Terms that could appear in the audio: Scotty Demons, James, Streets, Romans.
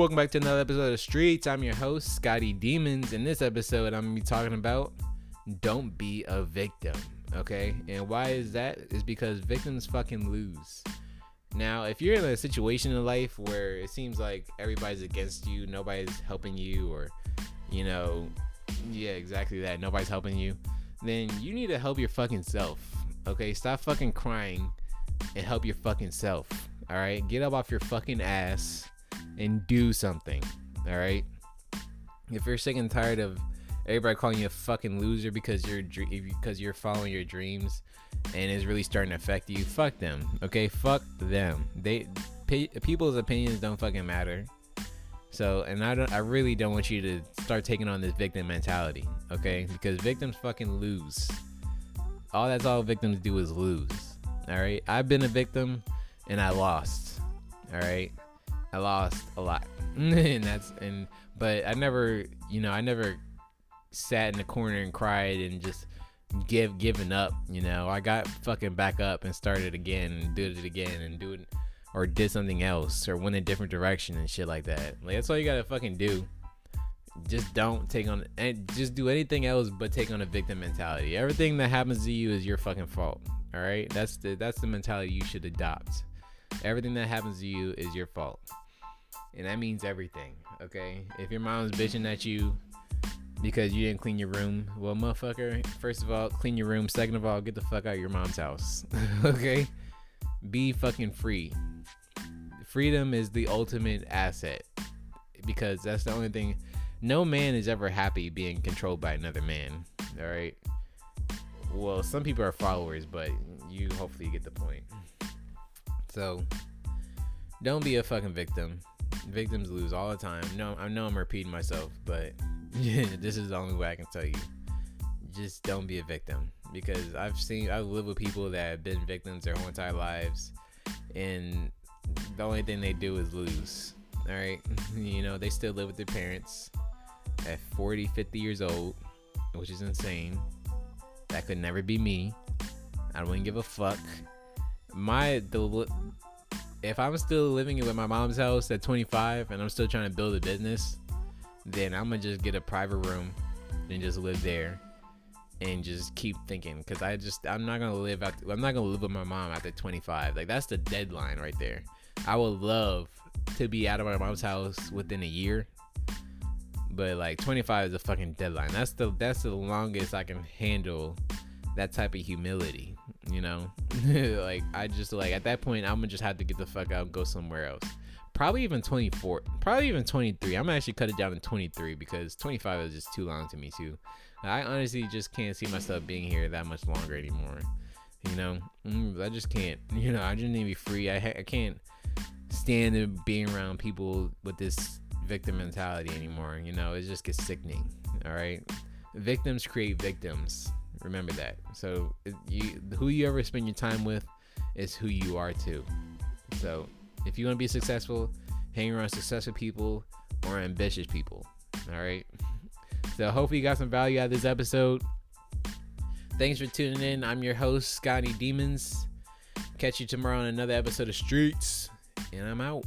Welcome back to another episode of Streets. I'm your host, Scotty Demons. In this episode, I'm going to be talking about don't be a victim, okay? And why is that? It's because victims fucking lose. Now, if you're in a situation in life where it seems like everybody's against you, nobody's helping you, or, you know, yeah, exactly that, nobody's helping you, then you need to help your fucking self, okay? Stop fucking crying and help your fucking self, all right? Get up off your fucking ass and do something, all right? If you're sick and tired of everybody calling you a fucking loser because you're following your dreams and it's really starting to affect you, fuck them, okay? Fuck them. People's opinions don't fucking matter. So, and I really don't want you to start taking on this victim mentality, okay? Because victims fucking lose. All victims do is lose, all right? I've been a victim and I lost, all right? I lost a lot, but I never sat in the corner and cried and just giving up. You know, I got fucking back up and started again and did it again and did something else or went a different direction and shit like that. Like, that's all you gotta fucking do. Just don't take on and just do anything else but take on a victim mentality. Everything that happens to you is your fucking fault. All right, that's the mentality you should adopt. Everything that happens to you is your fault. And that means everything, okay? If your mom's bitching at you because you didn't clean your room, well, motherfucker, first of all, clean your room. Second of all, get the fuck out of your mom's house, okay? Be fucking free. Freedom is the ultimate asset because that's the only thing. No man is ever happy being controlled by another man, all right? Well, some people are followers, but you hopefully get the point. So, don't be a fucking victim. Victims lose all the time. No, I know I'm repeating myself, but this is the only way I can tell you. Just don't be a victim, because I've lived with people that have been victims their whole entire lives, and the only thing they do is lose. All right, you know, they still live with their parents at 40, 50 years old, which is insane. That could never be me. I wouldn't give a fuck. If I'm still living with my mom's house at 25 and I'm still trying to build a business, then I'm gonna just get a private room and just live there and just keep thinking, because I'm not gonna live with my mom after 25. Like, that's the deadline right there. I would love to be out of my mom's house within a year, but like 25 is a fucking deadline. That's the longest I can handle that type of humility, you know? Like, I just, like, at that point, I'm gonna just have to get the fuck out and go somewhere else. Probably even 24, probably even 23. I'm gonna actually cut it down to 23 because 25 is just too long to me too. I honestly just can't see myself being here that much longer anymore, you know? I just can't, you know? I just need to be free. I can't stand being around people with this victim mentality anymore, you know? It just gets sickening, all right? Victims create victims. Remember that. So who you ever spend your time with is who you are too. So if you want to be successful, hang around successful people or ambitious people. All right. So hopefully you got some value out of this episode. Thanks for tuning in. I'm your host, Scotty Demons. Catch you tomorrow on another episode of Streets, and I'm out.